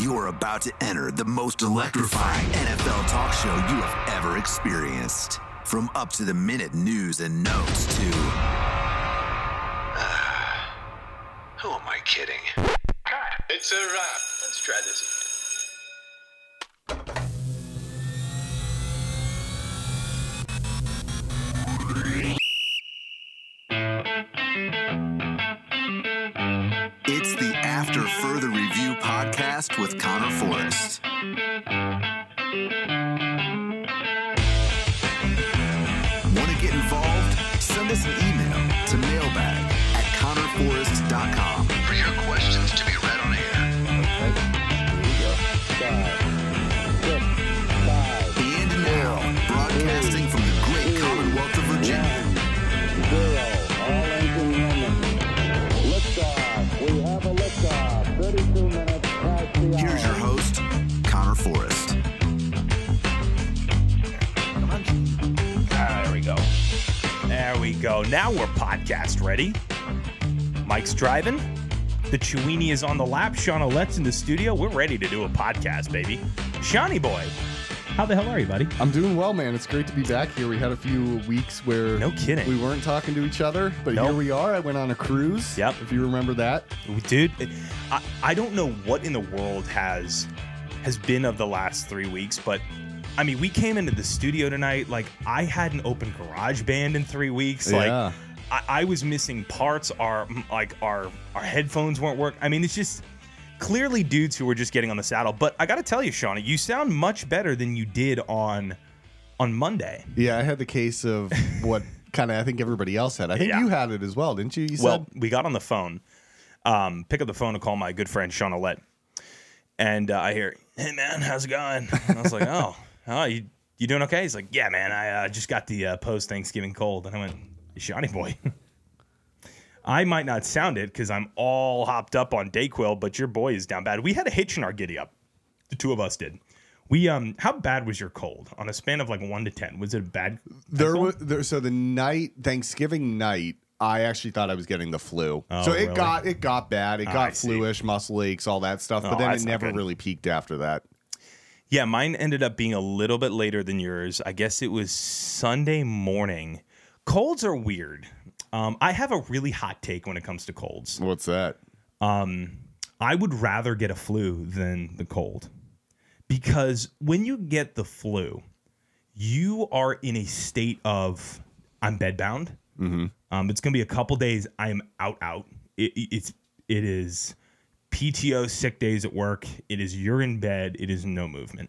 You're about to enter the most electrifying NFL talk show you have ever experienced. From up-to-the-minute news and notes to... who am I kidding? God, it's a wrap. Let's try this. It's the After Further Review podcast with Connor Forrest. Want to get involved? Send us an email to mailbag@connorforrest.com for your questions to be read on air. Okay, here we go. 5, 6, 5. And now, broadcasting from the great Commonwealth of Virginia. Here's your host, Connor Forrest. Come on. There we go. There we go. Now we're podcast ready. Mike's driving. The Chewini is on the lap. Sean Ouellette's in the studio. We're ready to do a podcast, baby. Shawnee boy, how the hell are you, buddy? I'm doing well, man. It's great to be back here. We had a few weeks where we weren't talking to each other, but Here we are. I went on a cruise, if you remember that. Dude, I don't know what in the world has been of the last 3 weeks, but, I mean, we came into the studio tonight. Like, I hadn't opened GarageBand in 3 weeks. Yeah. Like, I was missing parts. Our headphones weren't working. I mean, it's just... clearly dudes who were just getting on the saddle. But I got to tell you, Shawnee, you sound much better than you did on Monday. Yeah, I had the case of what kind of I think everybody else had. I think you had it as well, didn't you? Well, we got on the phone. Pick up the phone to call my good friend, Sean Ouellette. And I hear, hey, man, how's it going? And I was like, oh, you doing okay? He's like, yeah, man, I just got the post-Thanksgiving cold. And I went, Shawnee boy. I might not sound it because I'm all hopped up on Dayquil, but your boy is down bad. We had a hitch in our giddy-up. The two of us did. We how bad was your cold on a span of like 1 to 10? Was it a bad cold? So the night, Thanksgiving night, I actually thought I was getting the flu. Oh, so it really? Got bad. It got fluish, muscle aches, all that stuff, but then it never really peaked after that. Yeah, mine ended up being a little bit later than yours. I guess it was Sunday morning. Colds are weird. I have a really hot take when it comes to colds. What's that? I would rather get a flu than the cold. Because when you get the flu, you are in a state of, I'm bedbound. Mm-hmm. It's going to be a couple days. I am out. It is PTO, sick days at work. It is you're in bed. It is no movement.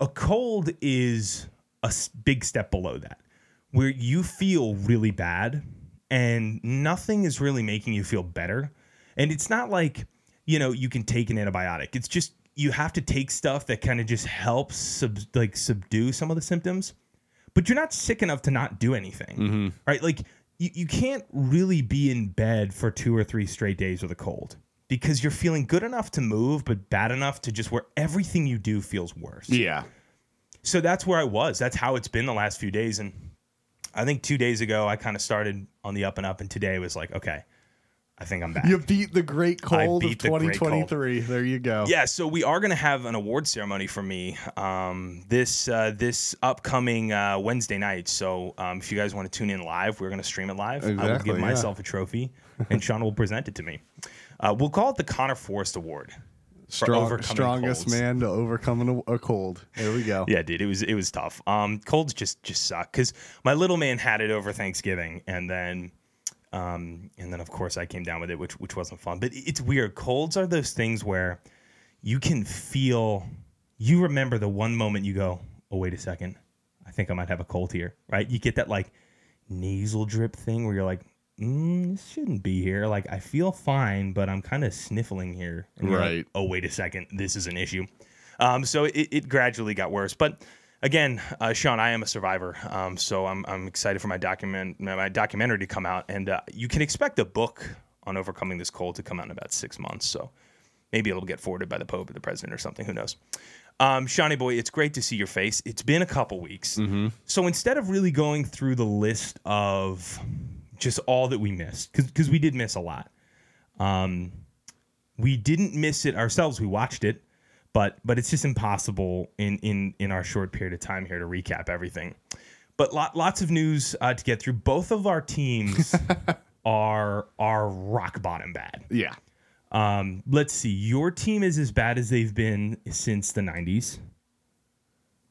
A cold is a big step below that, where you feel really bad and nothing is really making you feel better. And it's not like, you can take an antibiotic. It's just you have to take stuff that kind of just helps subdue some of the symptoms. But you're not sick enough to not do anything, right? Like you can't really be in bed for 2 or 3 straight days with a cold because you're feeling good enough to move but bad enough to just where everything you do feels worse. Yeah. So that's where I was. That's how it's been the last few days. And I think 2 days ago, I kind of started on the up and up, and today was like, okay, I think I'm back. You beat the great cold of 2023. There you go. Yeah, so we are going to have an award ceremony for me this upcoming Wednesday night. So if you guys want to tune in live, we're going to stream it live. Exactly, I will give myself a trophy, and Sean will present it to me. We'll call it the Connor Forrest Award. Strongest colds. Man to overcome a cold. There we go. Yeah, dude, it was tough. Colds just suck because my little man had it over Thanksgiving, and then of course I came down with it, which wasn't fun. But it's weird. Colds are those things where you can feel. You remember the one moment you go, oh wait a second, I think I might have a cold here, right? You get that like nasal drip thing where you're like, this shouldn't be here. Like, I feel fine, but I'm kind of sniffling here. And right. Like, oh, wait a second. This is an issue. So it gradually got worse. But again, Sean, I am a survivor. So I'm excited for my documentary to come out. And you can expect a book on overcoming this cold to come out in about 6 months. So maybe it'll get forwarded by the Pope or the President or something. Who knows? Shawnee boy, it's great to see your face. It's been a couple weeks. Mm-hmm. So instead of really going through the list of... just all that we missed, because we did miss a lot. We didn't miss it ourselves. We watched it. But it's just impossible in our short period of time here to recap everything. But lots of news to get through. Both of our teams are rock bottom bad. Yeah. Let's see. Your team is as bad as they've been since the 90s.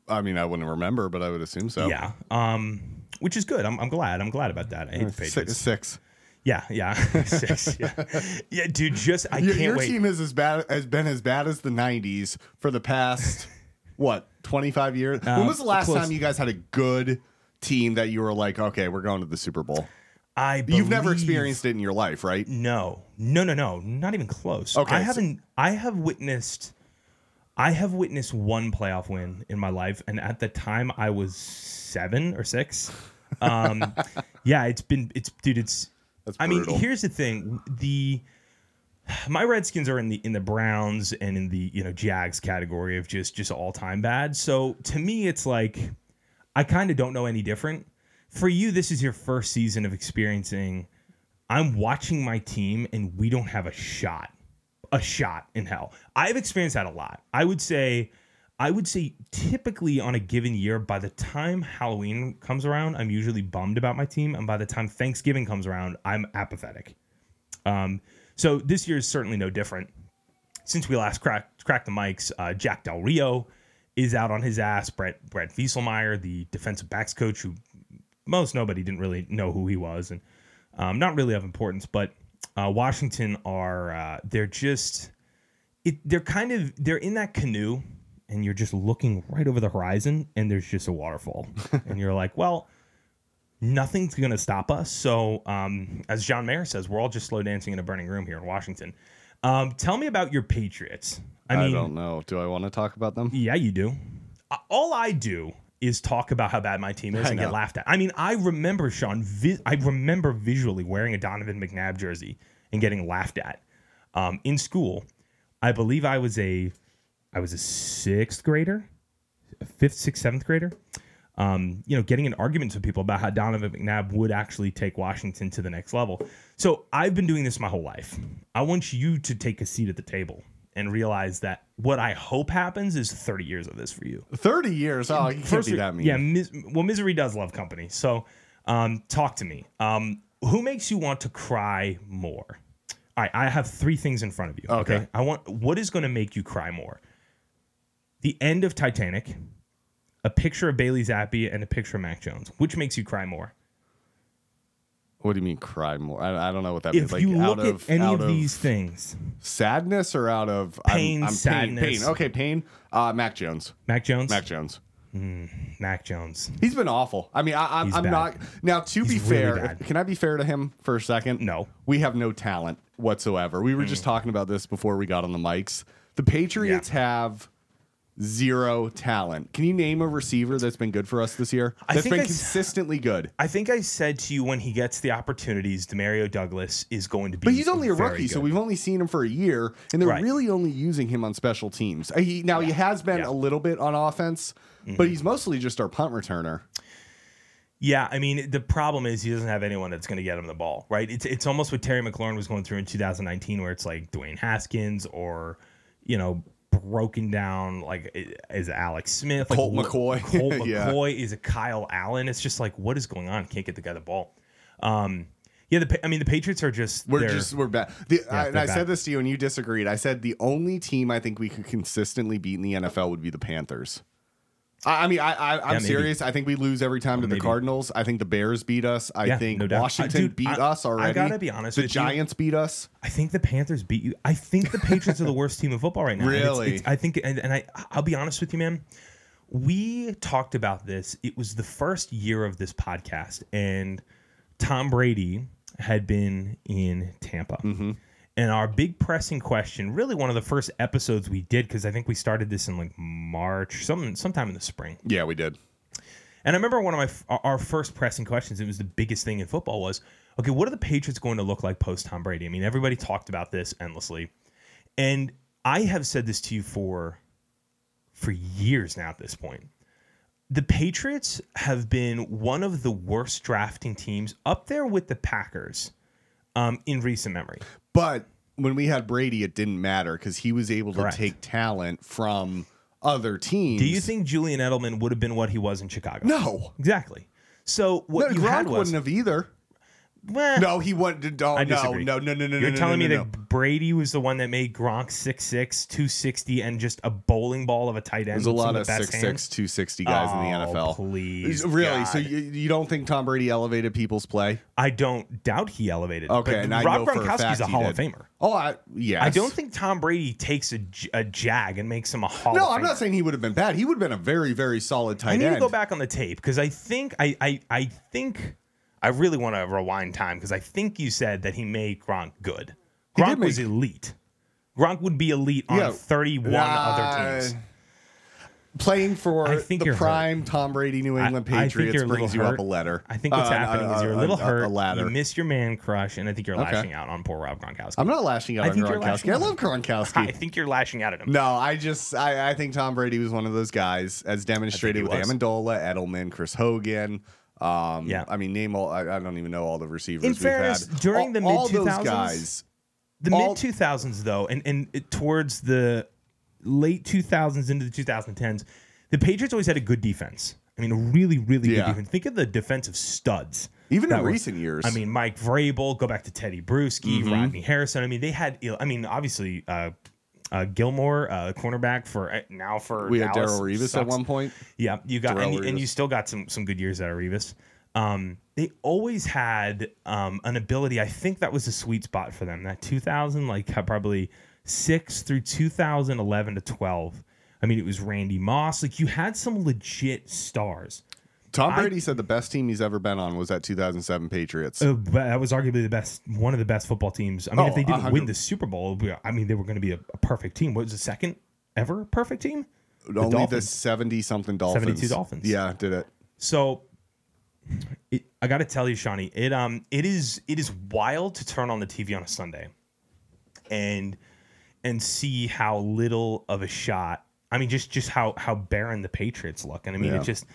I mean, I wouldn't remember, but I would assume so. Yeah. Which is good. I'm glad. I'm glad about that. I hate the Patriots. Six. Yeah, yeah, six. Yeah, yeah, dude. Just I can't wait. Your team is as bad as the '90s for the past what 25 years. When was the last time you guys had a good team that you were like, okay, we're going to the Super Bowl? You've never experienced it in your life, right? No, not even close. Okay, I have witnessed one playoff win in my life, and at the time I was 7 or 6. Yeah, it's. I mean, here's the thing: my Redskins are in the Browns and in the Jags category of just all time bad. So to me, it's like I kind of don't know any different. For you, this is your first season of experiencing. I'm watching my team, and we don't have a shot in hell. I've experienced that a lot. I would say typically on a given year, by the time Halloween comes around, I'm usually bummed about my team. And by the time Thanksgiving comes around, I'm apathetic. So this year is certainly no different. Since we last cracked the mics, Jack Del Rio is out on his ass. Brett Fieselmeyer, the defensive backs coach, who most nobody didn't really know who he was. And not really of importance, but Washington are, they're in that canoe. And you're just looking right over the horizon, and there's just a waterfall. And you're like, well, nothing's going to stop us. So as John Mayer says, we're all just slow dancing in a burning room here in Washington. Tell me about your Patriots. I mean, don't know. Do I want to talk about them? Yeah, you do. All I do is talk about how bad my team is and get laughed at. I mean, I remember, Sean, I remember visually wearing a Donovan McNabb jersey and getting laughed at. In school, I believe I was a 7th grader, getting in arguments with people about how Donovan McNabb would actually take Washington to the next level. So I've been doing this my whole life. I want you to take a seat at the table and realize that what I hope happens is 30 years of this for you. 30 years? Oh, you can't be that mean. Yeah, misery does love company. So talk to me. Who makes you want to cry more? All right, I have 3 things in front of you. Okay. What is going to make you cry more? The end of Titanic, a picture of Bailey Zappe, and a picture of Mac Jones. Which makes you cry more? What do you mean cry more? I don't know what that means. If you look at any of these things. Sadness or out of... Pain, sadness. Pain. Okay, pain. Mac Jones. Mac Jones? Mac Jones. Mac Jones. He's been awful. I mean, I'm not... Now, to be fair, can I be fair to him for a second? No. We have no talent whatsoever. We were just talking about this before we got on the mics. The Patriots have... 0 talent. Can you name a receiver that's been good for us this year? Consistently good. I think I said to you when he gets the opportunities, Demario Douglas is going to be. But he's only a rookie, good. So we've only seen him for a year, and they're really only using him on special teams. He has been a little bit on offense, but he's mostly just our punt returner. Yeah, I mean, the problem is he doesn't have anyone that's going to get him the ball, right? It's almost what Terry McLaurin was going through in 2019, where it's like Dwayne Haskins or, broken down like is Alex Smith, like, Colt McCoy yeah. Is a Kyle Allen. It's just like, what is going on? Can't get the guy the ball. The Patriots are just we're bad. I said this to you and you disagreed. I said the only team I think we could consistently beat in the NFL would be the Panthers. I'm serious. I think we lose every time to the Cardinals. I think the Bears beat us. I think Washington beat us already. I gotta be honest with you. The Giants beat us. I think the Panthers beat you. I think the Patriots are the worst team in football right now. Really? I'll be honest with you, man. We talked about this. It was the first year of this podcast, and Tom Brady had been in Tampa. Mm-hmm. And our big pressing question, really one of the first episodes we did, because I think we started this in like March, sometime in the spring. Yeah, we did. And I remember one of our first pressing questions, it was the biggest thing in football was, okay, what are the Patriots going to look like post-Tom Brady? I mean, everybody talked about this endlessly. And I have said this to you for years now at this point. The Patriots have been one of the worst drafting teams, up there with the Packers, in recent memory. But when we had Brady, it didn't matter because he was able to take talent from other teams. Do you think Julian Edelman would have been what he was in Chicago? No. Exactly. So what you had was... Gronk wouldn't have either. Well, no, he wouldn't. Oh, I disagree. No. You're telling me that Brady was the one that made Gronk 6'6", 260, and just a bowling ball of a tight end. There's a lot of 6'6", 260 guys in the NFL. Please. Really? God. So you don't think Tom Brady elevated people's play? I don't doubt he elevated. Okay, but and Rob Gronkowski's a Hall of Famer. Oh, yes. I don't think Tom Brady takes a jag and makes him a Hall of Famer. No, I'm not saying he would have been bad. He would have been a very, very solid tight end. I need to go back on the tape because I think... I really want to rewind time because I think you said that he made Gronk good. Gronk was elite. Gronk would be elite on 31 other teams. Playing for the prime Tom Brady New England Patriots brings you up a ladder. I think what's happening is you're a little hurt. You miss your man crush, and I think you're lashing out on poor Rob Gronkowski. I'm not lashing out on Gronkowski. I love Gronkowski. I think you're lashing out at him. No, I think Tom Brady was one of those guys, as demonstrated with Amendola, Edelman, Chris Hogan. I mean, name all. I don't even know all the receivers. In fairness, during the mid 2000s, the mid 2000s though, and towards the late 2000s into the 2010s, the Patriots always had a good defense. I mean, a really, really good defense. Think of the defensive studs. Even in recent years, I mean, Mike Vrabel. Go back to Teddy Bruschi, Rodney Harrison. I mean, they had. I mean, obviously. Gilmore, cornerback for we Dallas, had Daryl Revis sucks. At one point. Yeah, you got and you still got some good years out of Revis. They always had an ability. I think that was a sweet spot for them. That 2000, like probably 6 through 2011 to 12. I mean, it was Randy Moss. Like you had some legit stars. Tom Brady said the best team he's ever been on was that 2007 Patriots. That was arguably the best, one of the best football teams. I mean, if they didn't win the Super Bowl, I mean, they were going to be a perfect team. What was the second ever perfect team? Only the 70-something Dolphins. 72 Dolphins. Yeah, did it. So I got to tell you, Shawnee, it is wild to turn on the TV on a Sunday and see how little of a shot. I mean, just how barren the Patriots look, and I mean, it just.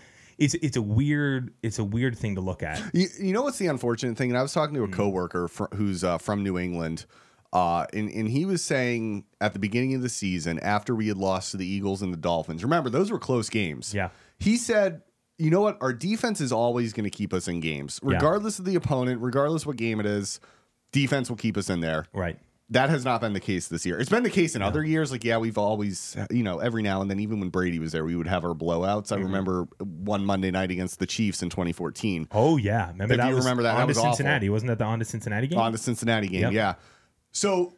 It's a weird thing to look at. You know what's the unfortunate thing? And I was talking to a coworker who's from New England, and he was saying at the beginning of the season, after we had lost to the Eagles and the Dolphins, remember those were close games. Yeah, he said, you know what? Our defense is always going to keep us in games, regardless of the opponent, regardless what game it is. Defense will keep us in there, right? That has not been the case this year. It's been the case in other years. Like, we've always, every now and then, even when Brady was there, we would have our blowouts. I remember one Monday night against the Chiefs in 2014. Oh, yeah. Remember that? Remember that? That was Cincinnati. Awful. Wasn't that the on to Cincinnati game? On to Cincinnati game, yeah. So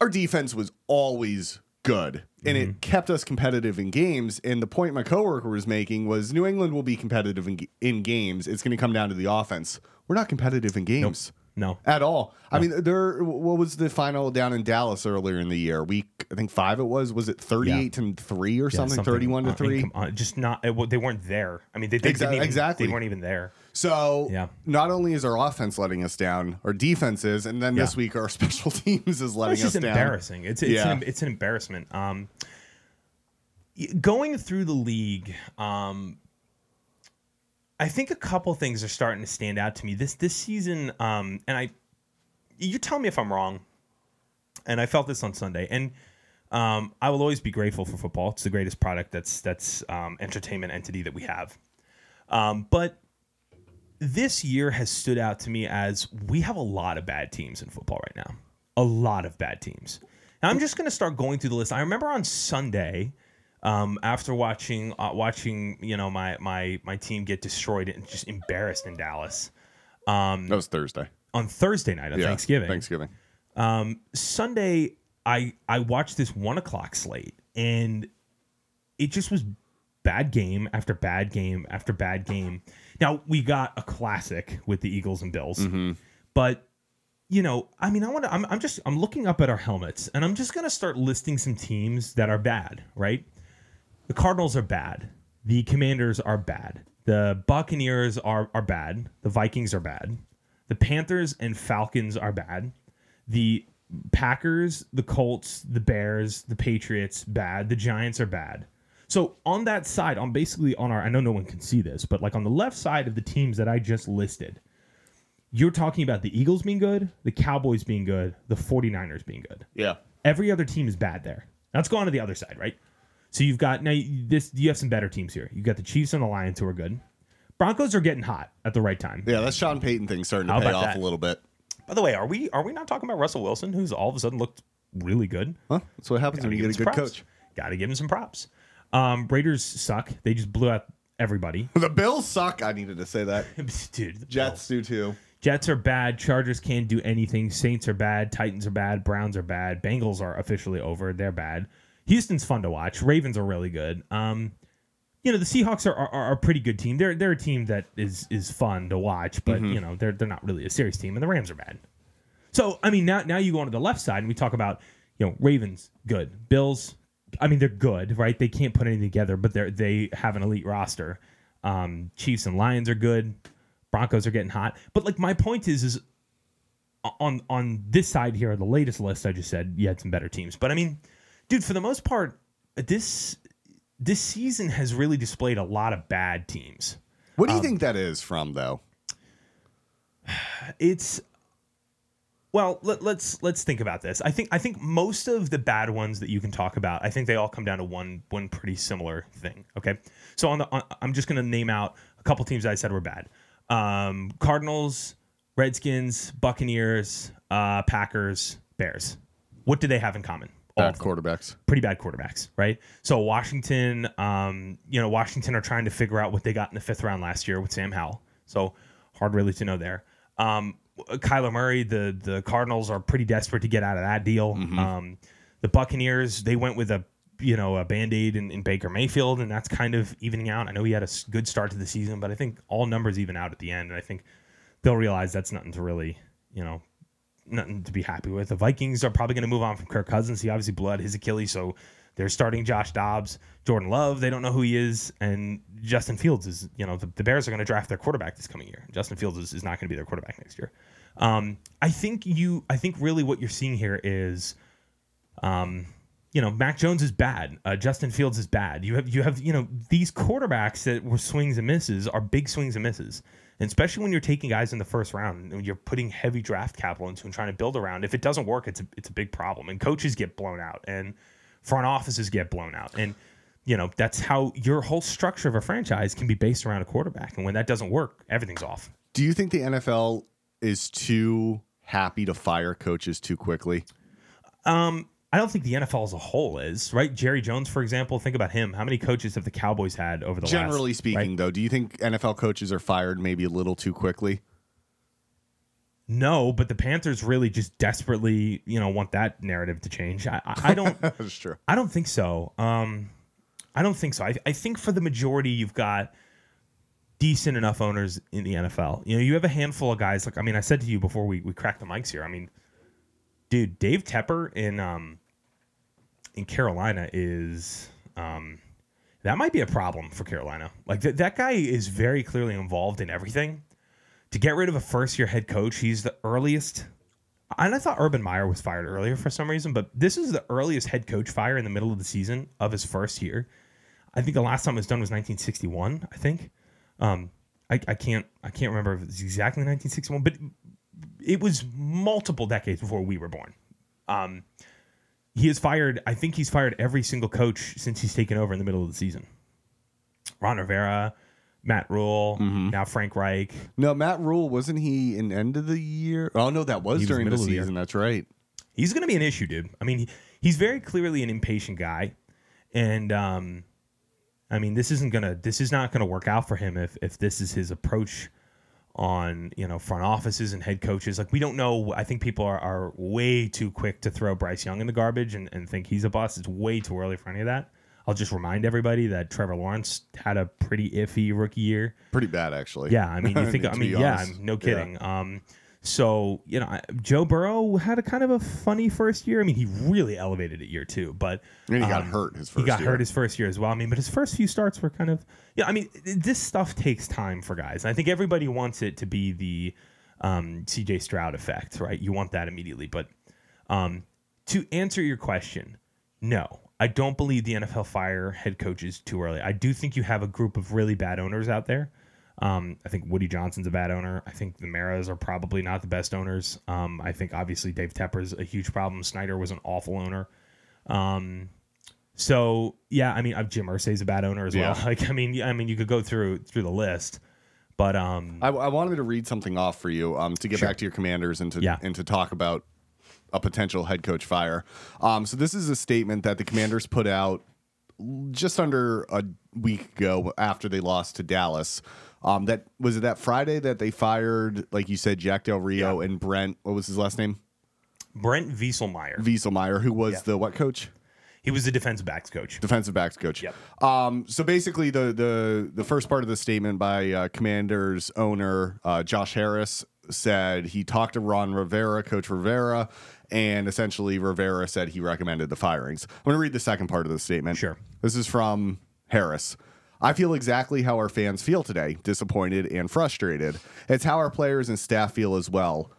our defense was always good, and it kept us competitive in games. And the point my coworker was making was New England will be competitive in games. It's going to come down to the offense. We're not competitive in games. Nope. No, at all. No. I mean, what was the final down in Dallas earlier in the year? Week, I think 5. It was 38-3 or something? 31-3. Just not. They weren't there. I mean, exactly. They weren't even there. So not only is our offense letting us down, our defense is, and then this week our special teams is letting us down. It's just embarrassing. It's an embarrassment. Going through the league. I think a couple things are starting to stand out to me this season, you tell me if I'm wrong, and I felt this on Sunday, and I will always be grateful for football. It's the greatest product that's entertainment entity that we have. But this year has stood out to me as we have a lot of bad teams in football right now, a lot of bad teams. Now I'm just going to start going through the list. I remember on Sunday. After watching, my team get destroyed and just embarrassed in Dallas. That was Thursday. On Thursday night, on Thanksgiving. Sunday, I watched this 1:00 slate, and it just was bad game after bad game after bad game. Now we got a classic with the Eagles and Bills, but. I mean, I'm looking up at our helmets, and I'm just going to start listing some teams that are bad, right? The Cardinals are bad. The Commanders are bad. The Buccaneers are bad. The Vikings are bad. The Panthers and Falcons are bad. The Packers, the Colts, the Bears, the Patriots, bad. The Giants are bad. So on that side, on basically on our, I know no one can see this, but like on the left side of the teams that I just listed, you're talking about the Eagles being good, the Cowboys being good, the 49ers being good. Yeah. Every other team is bad there. Now let's go on to the other side, right? So you've got now this. You have some better teams here. You've got the Chiefs and the Lions who are good. Broncos are getting hot at the right time. Yeah, that Sean Payton thing starting to pay off a little bit. By the way, are we not talking about Russell Wilson, who's all of a sudden looked really good? Huh? That's what happens when you get a good coach. Got to give him some props. Raiders suck. They just blew out everybody. The Bills suck. I needed to say that. Dude, Jets do too. Jets are bad. Chargers can't do anything. Saints are bad. Titans are bad. Browns are bad. Bengals are officially over. They're bad. Houston's fun to watch. Ravens are really good. You know, the Seahawks are a pretty good team. They're a team that is fun to watch, but you know, they're not really a serious team, and the Rams are bad. So I mean, now you go on to the left side and we talk about, you know, Ravens good. Bills, I mean, they're good, right? They can't put anything together, but they have an elite roster. Chiefs and Lions are good. Broncos are getting hot. But like my point is on this side here, the latest list I just said you had some better teams. But I mean, dude, for the most part, this season has really displayed a lot of bad teams. What do you think that is from, though? It's, well, let's think about this. I think most of the bad ones that you can talk about, I think they all come down to one pretty similar thing. Okay, so I'm just going to name out a couple teams that I said were bad: Cardinals, Redskins, Buccaneers, Packers, Bears. What do they have in common? Bad quarterbacks. Pretty bad quarterbacks, right? So Washington, Washington are trying to figure out what they got in the fifth round last year with Sam Howell. So hard really to know there. Kyler Murray, the Cardinals are pretty desperate to get out of that deal. Mm-hmm. The Buccaneers, they went with a Band-Aid in Baker Mayfield, and that's kind of evening out. I know he had a good start to the season, but I think all numbers even out at the end, and I think they'll realize that's nothing to really, you know, nothing to be happy with. The Vikings are probably going to move on from Kirk Cousins. He obviously blew out his Achilles, so they're starting Josh Dobbs. Jordan Love, they don't know who he is. And Justin Fields is, you know, the Bears are going to draft their quarterback this coming year. Justin Fields is not going to be their quarterback next year. I think really what you're seeing here is, Mac Jones is bad. Justin Fields is bad. You have these quarterbacks that were swings and misses are big swings and misses. And especially when you're taking guys in the first round and you're putting heavy draft capital into and trying to build around. If it doesn't work, it's a big problem. And coaches get blown out and front offices get blown out. And, you know, that's how your whole structure of a franchise can be based around a quarterback. And when that doesn't work, everything's off. Do you think the NFL is too happy to fire coaches too quickly? I don't think the NFL as a whole is, right? Jerry Jones, for example, think about him. How many coaches have the Cowboys had over the last... Generally speaking, though, do you think NFL coaches are fired maybe a little too quickly? No, but the Panthers really just desperately, you know, want that narrative to change. I don't... That's true. I don't think so. I think for the majority, you've got decent enough owners in the NFL. You know, you have a handful of guys. Like, I mean, I said to you before we cracked the mics here, I mean... Dude, Dave Tepper in Carolina is that might be a problem for Carolina. Like that guy is very clearly involved in everything. To get rid of a first-year head coach, he's the earliest. And I thought Urban Meyer was fired earlier for some reason, but this is the earliest head coach fire in the middle of the season of his first year. I think the last time it was done was 1961. I think I can't remember if it's exactly 1961, but. It was multiple decades before we were born. He has fired. I think he's fired every single coach since he's taken over in the middle of the season. Ron Rivera, Matt Rule, now Frank Reich. No, Matt Rule, wasn't he in end of the year? Oh, no, that was during the season. That's right. He's going to be an issue, dude. I mean, he's very clearly an impatient guy. And, I mean, this is not going to work out for him if this is his approach on, you know, front offices and head coaches. Like, we don't know. I think people are way too quick to throw Bryce Young in the garbage and think he's a bust. It's way too early for any of that. I'll just remind everybody that Trevor Lawrence had a pretty iffy rookie year. Pretty bad, actually. Yeah, I mean, you think, no kidding. Yeah. So, you know, Joe Burrow had a kind of a funny first year. I mean, he really elevated it year two, but... And he got hurt his first year. He got hurt his first year as well. I mean, but his first few starts were kind of... Yeah, I mean, this stuff takes time for guys. And I think everybody wants it to be the C.J. Stroud effect, right? You want that immediately. But to answer your question, no, I don't believe the NFL fire head coaches too early. I do think you have a group of really bad owners out there. I think Woody Johnson's a bad owner. I think the Maras are probably not the best owners. I think obviously Dave Tepper's a huge problem. Snyder was an awful owner. So yeah, I mean, Jim Irsay's a bad owner as well. Yeah. Like, I mean, you could go through the list, but I wanted to read something off for you to get sure. back to your Commanders and to talk about a potential head coach fire. So this is a statement that the Commanders put out just under a week ago after they lost to Dallas. That was it that Friday that they fired, like you said, Jack Del Rio and Brent. What was his last name? Brett Fieselmeyer. Fieselmeyer, who was the what coach? He was the defensive backs coach. Yep. So basically, the first part of the statement by Commanders owner Josh Harris said he talked to Ron Rivera, Coach Rivera, and essentially Rivera said he recommended the firings. I'm going to read the second part of the statement. Sure. This is from Harris. I feel exactly how our fans feel today, disappointed and frustrated. It's how our players and staff feel as well.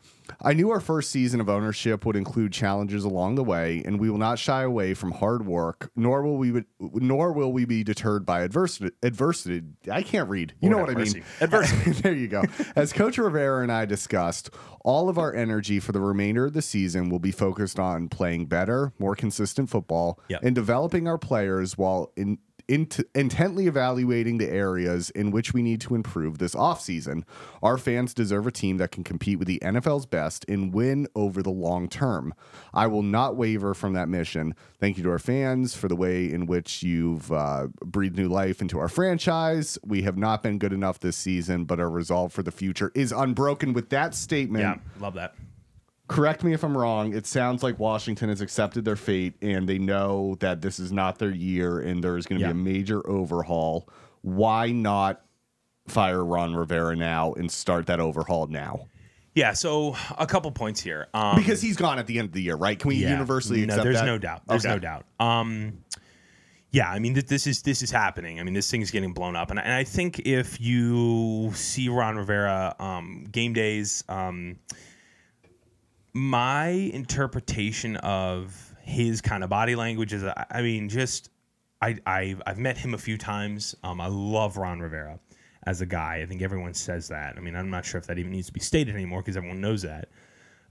I knew our first season of ownership would include challenges along the way, and we will not shy away from hard work, nor will we be deterred by adversity. I can't read. You know what I mean? Adversity. There you go. As Coach Rivera and I discussed, all of our energy for the remainder of the season will be focused on playing better, more consistent football, and developing our players while intently evaluating the areas in which we need to improve this offseason. Our fans deserve a team that can compete with the NFL's best and win over the long term. I will not waver from that mission. Thank you to our fans for the way in which you've breathed new life into our franchise. We have not been good enough this season, but our resolve for the future is unbroken. With that statement, love that. Correct me if I'm wrong. It sounds like Washington has accepted their fate, and they know that this is not their year, and there is going to be a major overhaul. Why not fire Ron Rivera now and start that overhaul now? Yeah, so a couple points here. Because he's gone at the end of the year, right? Can we universally accept that? No doubt. There's no doubt. Yeah, I mean, this is happening. I mean, this thing's getting blown up. And I think if you see Ron Rivera game days – my interpretation of his kind of body language is, I've met him a few times. I love Ron Rivera as a guy. I think everyone says that. I mean, I'm not sure if that even needs to be stated anymore because everyone knows that.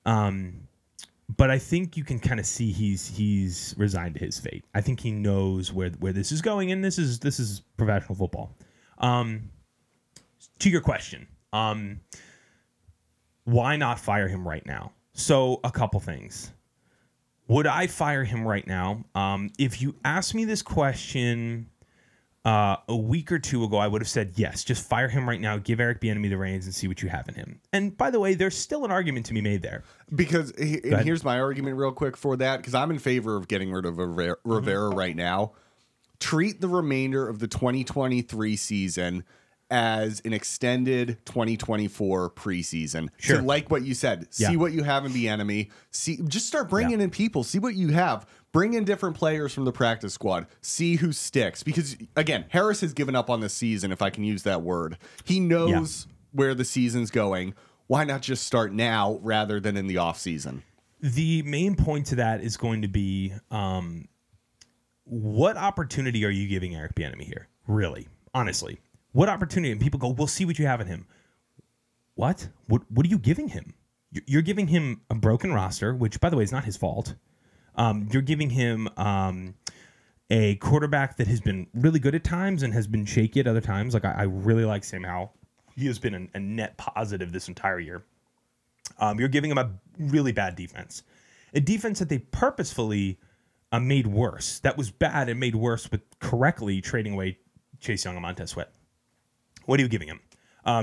But I think you can kind of see he's resigned to his fate. I think he knows where this is going, and this is professional football. To your question, why not fire him right now? So a couple things. Would I fire him right now? If you asked me this question a week or two ago, I would have said yes. Just fire him right now. Give Eric Bieniemy the reins and see what you have in him. And by the way, there's still an argument to be made there. Because here's my argument real quick for that, because I'm in favor of getting rid of Rivera right now. Treat the remainder of the 2023 season as an extended 2024 preseason. Sure. So like what you said, see what you have in Bieniemy. Just start bringing in people. See what you have. Bring in different players from the practice squad. See who sticks. Because, again, Harris has given up on the season, if I can use that word. He knows where the season's going. Why not just start now rather than in the offseason? The main point to that is going to be what opportunity are you giving Eric Bieniemy here? Really, honestly. What opportunity? And people go, we'll see what you have in him. What are you giving him? You're giving him a broken roster, which, by the way, is not his fault. You're giving him a quarterback that has been really good at times and has been shaky at other times. Like, I really like Sam Howell. He has been a net positive this entire year. You're giving him a really bad defense. A defense that they purposefully made worse. That was bad and made worse with correctly trading away Chase Young and Montez Sweat. What are you giving him?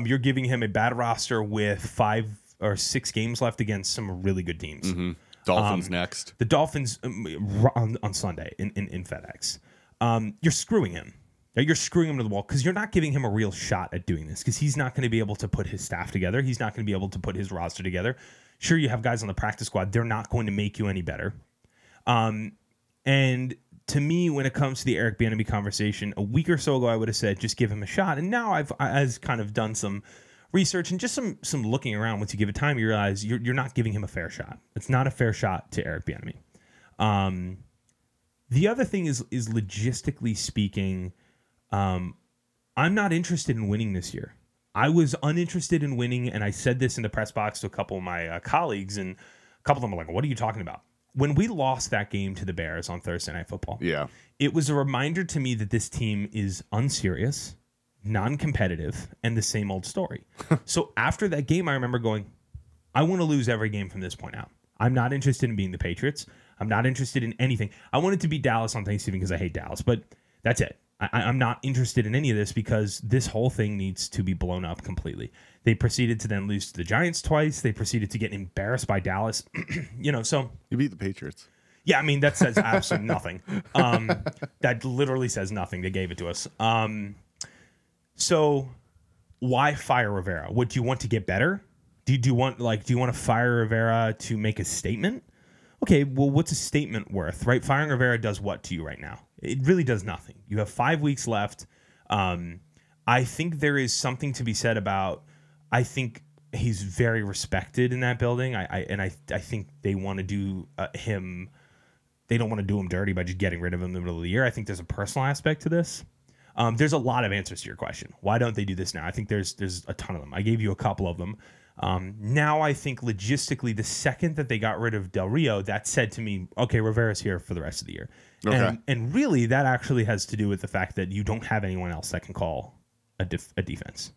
You're giving him a bad roster with 5 or 6 games left against some really good teams. Mm-hmm. Dolphins next. The Dolphins on Sunday in FedEx. You're screwing him. You're screwing him to the wall because you're not giving him a real shot at doing this because he's not going to be able to put his staff together. He's not going to be able to put his roster together. Sure, you have guys on the practice squad. They're not going to make you any better. And to me, when it comes to the Eric Bieniemy conversation, a week or so ago, I would have said, just give him a shot. And now I've kind of done some research and just some looking around. Once you give it time, you realize you're not giving him a fair shot. It's not a fair shot to Eric Bieniemy. The other thing is logistically speaking, I'm not interested in winning this year. I was uninterested in winning, and I said this in the press box to a couple of my colleagues, and a couple of them were like, what are you talking about? When we lost that game to the Bears on Thursday Night Football, yeah, it was a reminder to me that this team is unserious, non-competitive, and the same old story. So after that game, I remember going, I want to lose every game from this point out. I'm not interested in being the Patriots. I'm not interested in anything. I wanted to beat Dallas on Thanksgiving because I hate Dallas, but that's it. I'm not interested in any of this because this whole thing needs to be blown up completely. They proceeded to then lose to the Giants twice. They proceeded to get embarrassed by Dallas. You know, so you beat the Patriots. Yeah, I mean, that says absolutely nothing. That literally says nothing. They gave it to us. So why fire Rivera? What do you want to get better? Do you want to fire Rivera to make a statement? Okay, well, what's a statement worth, right? Firing Rivera does what to you right now? It really does nothing. You have 5 weeks left. I think there is something to be said about, I think he's very respected in that building. I think they want to do him. They don't want to do him dirty by just getting rid of him in the middle of the year. I think there's a personal aspect to this. There's a lot of answers to your question. Why don't they do this now? I think there's a ton of them. I gave you a couple of them. Now I think logistically, the second that they got rid of Del Rio, that said to me, okay, Rivera's here for the rest of the year. Okay. And really, that actually has to do with the fact that you don't have anyone else that can call a defense.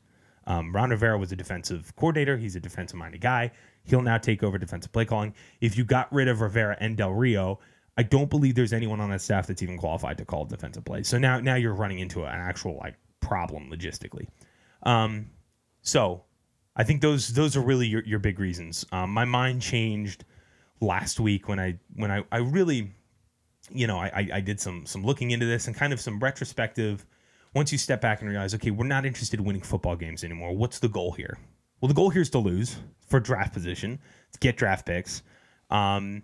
Ron Rivera was a defensive coordinator. He's a defensive-minded guy. He'll now take over defensive play calling. If you got rid of Rivera and Del Rio, I don't believe there's anyone on that staff that's even qualified to call defensive play. So now you're running into an actual problem logistically. So I think those are really your big reasons. My mind changed last week when I really, I did some looking into this and kind of some retrospective. Once you step back and realize, okay, we're not interested in winning football games anymore. What's the goal here? Well, the goal here is to lose for draft position, to get draft picks, and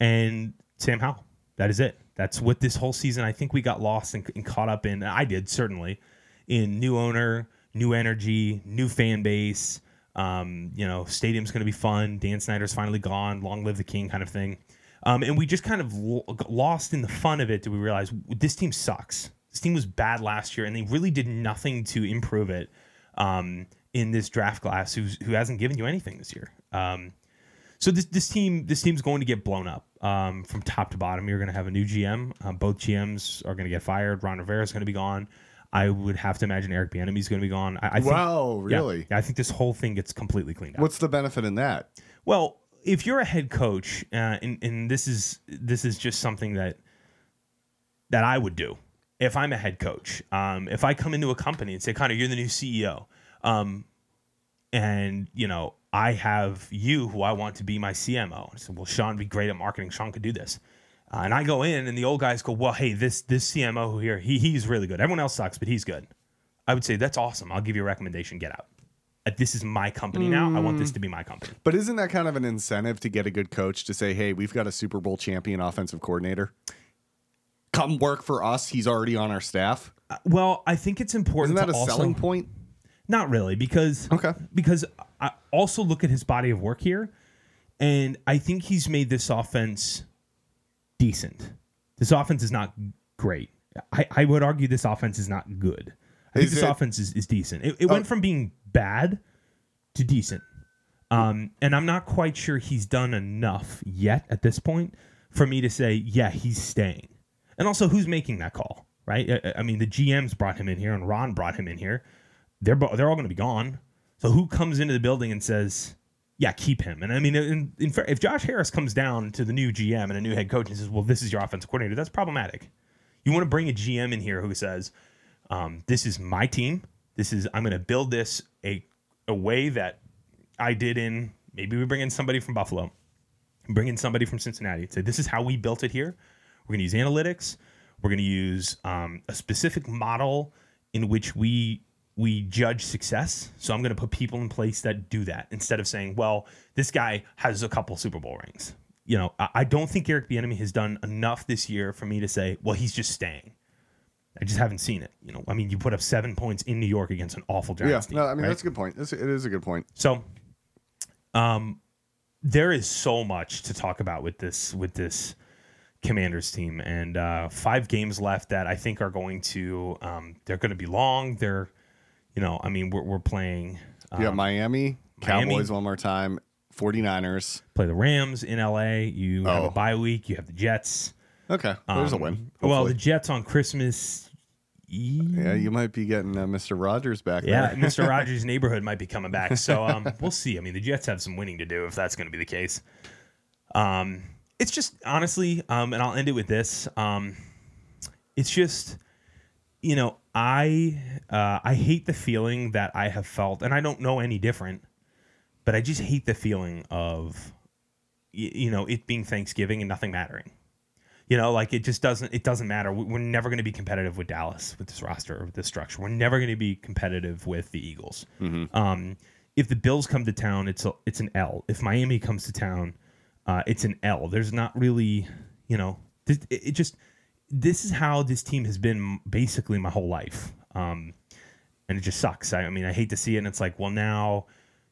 Sam Howell. That is it. That's what this whole season. I think we got lost and caught up in. I did certainly in new owner, new energy, new fan base. Stadium's going to be fun. Dan Snyder's finally gone. Long live the king kind of thing. And we just kind of lost in the fun of it. Did we realize this team sucks? This team was bad last year, and they really did nothing to improve it in this draft class. Who hasn't given you anything this year? So this team's going to get blown up from top to bottom. You're going to have a new GM. Both GMs are going to get fired. Ron Rivera's going to be gone. I would have to imagine Eric Bieniemy is going to be gone. Wow, really? Yeah, I think this whole thing gets completely cleaned up. What's the benefit in that? Well, if you're a head coach, and this is just something that I would do if I'm a head coach. If I come into a company and say, Connor, you're the new CEO, and I have you who I want to be my CMO. I said, well, Sean would be great at marketing. Sean could do this. And I go in, and the old guys go, well, hey, this CMO here, he's really good. Everyone else sucks, but he's good. I would say, that's awesome. I'll give you a recommendation. Get out. This is my company now. I want this to be my company. But isn't that kind of an incentive to get a good coach to say, hey, we've got a Super Bowl champion offensive coordinator? Come work for us. He's already on our staff. Well, I think it's important. Isn't that a selling point? Not really, because I also look at his body of work here, and I think he's made this offense decent. This offense is not great. I would argue this offense is not good. I think this offense is decent. It went from being bad to decent. And I'm not quite sure he's done enough yet at this point for me to say, yeah, he's staying. And also, who's making that call, right? I mean, the GMs brought him in here and Ron brought him in here. They're all going to be gone. So who comes into the building and says, yeah, keep him? And I mean, if Josh Harris comes down to the new GM and a new head coach and says, well, this is your offensive coordinator, that's problematic. You want to bring a GM in here who says, this is my team. I'm going to build this a way that I did in. Maybe we bring in somebody from Buffalo, bring in somebody from Cincinnati and say, this is how we built it here. We're going to use analytics. We're going to use a specific model in which we judge success. So I'm going to put people in place that do that instead of saying, well, this guy has a couple Super Bowl rings. I don't think Eric Bieniemy has done enough this year for me to say, well, he's just staying. I just haven't seen it. I mean, you put up 7 points in New York against an awful Giants team. Yeah, I mean, right? That's a good point. It is a good point. So there is so much to talk about with this Commanders team, and 5 games left that I think are going to, they're going to be long. They're you know, I mean, we're playing. Yeah, Miami, Cowboys one more time, 49ers. Play the Rams in L.A. You have a bye week. You have the Jets. Okay, there's a win. Hopefully. Well, the Jets on Christmas Eve. Yeah, you might be getting Mr. Rogers back. Yeah, Mr. Rogers' neighborhood might be coming back. So we'll see. I mean, the Jets have some winning to do if that's going to be the case. It's just, honestly, and I'll end it with this. It's just, you know, I hate the feeling that I have felt, and I don't know any different, but I just hate the feeling of, you know, it being Thanksgiving and nothing mattering. You know, like it doesn't matter. We're never going to be competitive with Dallas with this roster or with this structure. We're never going to be competitive with the Eagles. Mm-hmm. If the Bills come to town, it's an L. If Miami comes to town, it's an L. There's not really, you know, this is how this team has been basically my whole life. And it just sucks. I mean, I hate to see it. And it's like, well, now,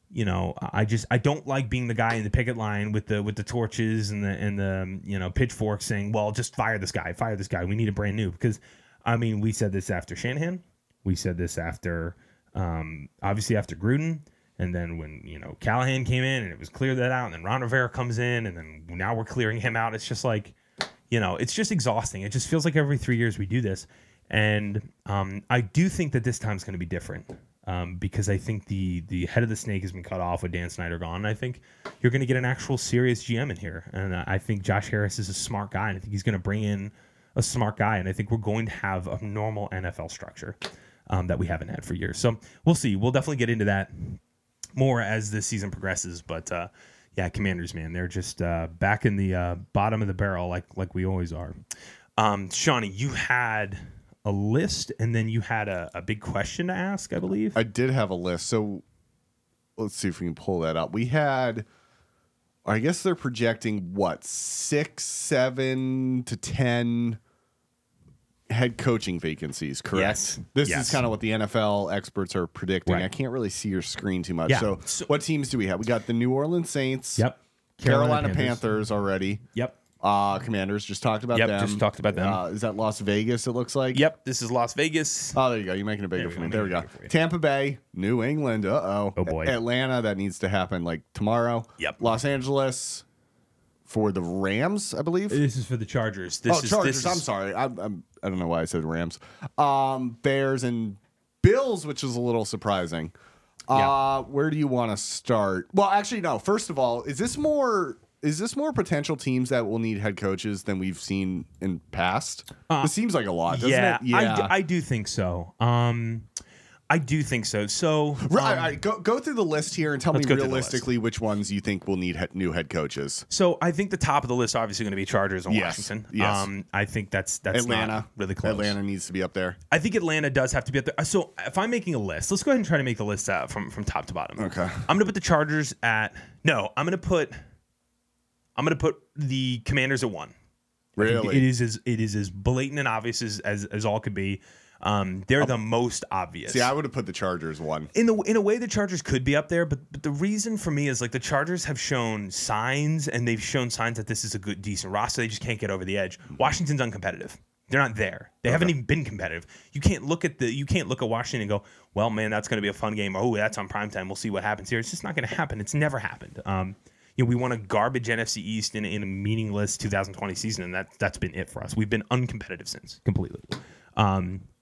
you know, I don't like being the guy in the picket line with the torches and the you know, pitchfork saying, well, just fire this guy. We need a brand new, because I mean, we said this after Shanahan, we said this after, obviously after Gruden. And then when, you know, Callahan came in and it was cleared that out, and then Ron Rivera comes in, and then now we're clearing him out. It's just like, you know, it's just exhausting. It just feels like every 3 years we do this. And I do think that this time's going to be different. Because I think the head of the snake has been cut off with Dan Snyder gone. I think you're going to get an actual serious GM in here. And I think Josh Harris is a smart guy, and I think he's going to bring in a smart guy. And I think we're going to have a normal NFL structure that we haven't had for years. So we'll see. We'll definitely get into that more as the season progresses. But yeah, Commanders, man, they're just back in the bottom of the barrel like we always are. Shawnee, you had a list, and then you had a big question to ask, I believe. I did have a list, so let's see if we can pull that up. We had, I guess they're projecting, 6, 7 to 10 head coaching vacancies, correct? Yes. This is kind of what the NFL experts are predicting. Right. I can't really see your screen too much. Yeah. So what teams do we have? We got the New Orleans Saints. Yep. Carolina Panthers already. Yep. Commanders, just talked about them. Yep, just talked about them. Is that Las Vegas, it looks like? Yep, this is Las Vegas. Oh, there you go. You're making it bigger for me. There we go. Tampa Bay, New England, Oh, boy. Atlanta, that needs to happen, like, tomorrow. Yep. Los Angeles for the Rams, I believe. This is for the Chargers. Chargers, I'm sorry. I don't know why I said Rams. Bears and Bills, which is a little surprising. Where do you want to start? Well, actually, no. First of all, is this more potential teams that will need head coaches than we've seen in past? This seems like a lot, doesn't it? Yeah, I do think so. I do think so. So right, go through the list here and tell me realistically which ones you think will need new head coaches. So I think the top of the list obviously going to be Chargers and Washington. Yes. I think that's Atlanta. Not really close. Atlanta needs to be up there. I think Atlanta does have to be up there. So if I'm making a list, let's go ahead and try to make the list out from top to bottom. Okay. I'm going to put the Chargers at I'm going to put the Commanders at 1. Really? It is as blatant and obvious as all could be. They're the most obvious. See, I would have put the Chargers 1. In a way, the Chargers could be up there, but the reason for me is, like, the Chargers have shown signs, and they've shown signs that this is a good, decent roster. They just can't get over the edge. Washington's uncompetitive. They're not there. They haven't even been competitive. You can't look at Washington and go, well, man, that's going to be a fun game. Oh, that's on primetime. We'll see what happens here. It's just not going to happen. It's never happened. You know, we won a garbage NFC East in a meaningless 2020 season, and that's been it for us. We've been uncompetitive since, completely.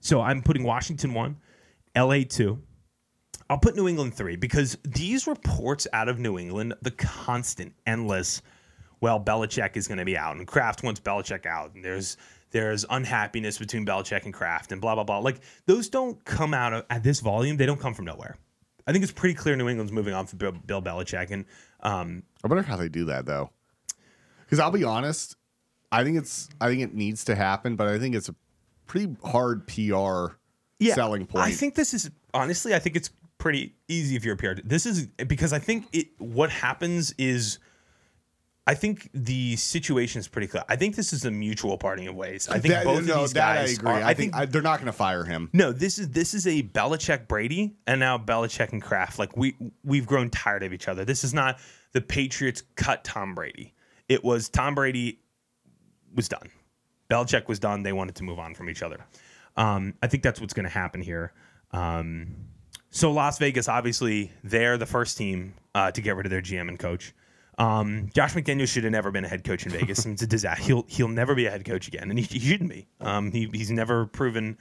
So I'm putting Washington 1, LA 2. I'll put New England 3, because these reports out of New England, the constant, endless, well, Belichick is going to be out, and Kraft wants Belichick out, and there's unhappiness between Belichick and Kraft, and blah, blah, blah. Like, those don't come out at this volume. They don't come from nowhere. I think it's pretty clear New England's moving on from Bill Belichick. And I wonder how they do that, though. Because I'll be honest, I think it needs to happen, but I think it's a pretty hard PR selling point. I think this is, honestly, I think it's pretty easy if you're a PR. This is because I think what happens is, I think the situation is pretty clear. I think this is a mutual parting of ways. I think both of these guys. I agree. I think they're not going to fire him. No, this is a Belichick Brady, and now Belichick and Kraft. Like we've grown tired of each other. This is not the Patriots cut Tom Brady. It was Tom Brady was done. Belichick was done. They wanted to move on from each other. I think that's what's going to happen here. So Las Vegas, obviously, they're the first team to get rid of their GM and coach. Josh McDaniels should have never been a head coach in Vegas. It's a disaster. He'll never be a head coach again, and he shouldn't be. He's never proven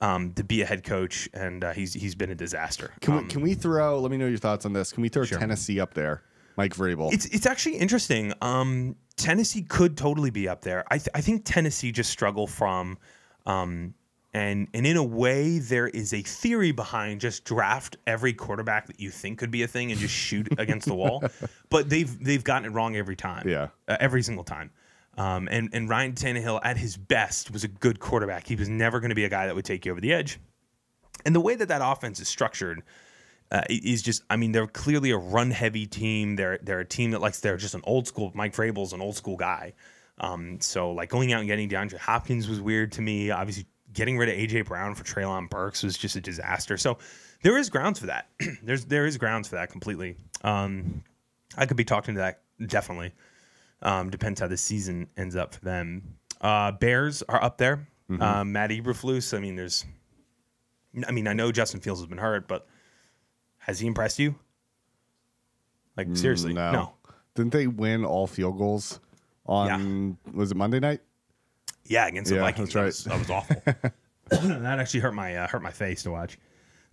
to be a head coach, and he's been a disaster. Can we throw? Let me know your thoughts on this. Can we throw Tennessee up there? Mike Vrabel. It's actually interesting. Tennessee could totally be up there. I think Tennessee just struggle from, and in a way there is a theory behind just draft every quarterback that you think could be a thing and just shoot against the wall. But they've gotten it wrong every time. Yeah, every single time. And Ryan Tannehill at his best was a good quarterback. He was never going to be a guy that would take you over the edge. And the way that offense is structured. Is just, I mean, they're clearly a run-heavy team. They're a team that likes, they're just an old-school, Mike Vrabel's an old-school guy. So, like, going out and getting DeAndre Hopkins was weird to me. Obviously, getting rid of A.J. Brown for Treylon Burks was just a disaster. So, there is grounds for that. there is grounds for that completely. I could be talking to that, definitely. Depends how the season ends up for them. Bears are up there. Mm-hmm. Matt Eberflus, I mean, I know Justin Fields has been hurt, but has he impressed you? Like, seriously, no. Didn't they win all field goals on, was it Monday night? Yeah, against the Vikings. That's right. That was awful. That actually hurt my face to watch.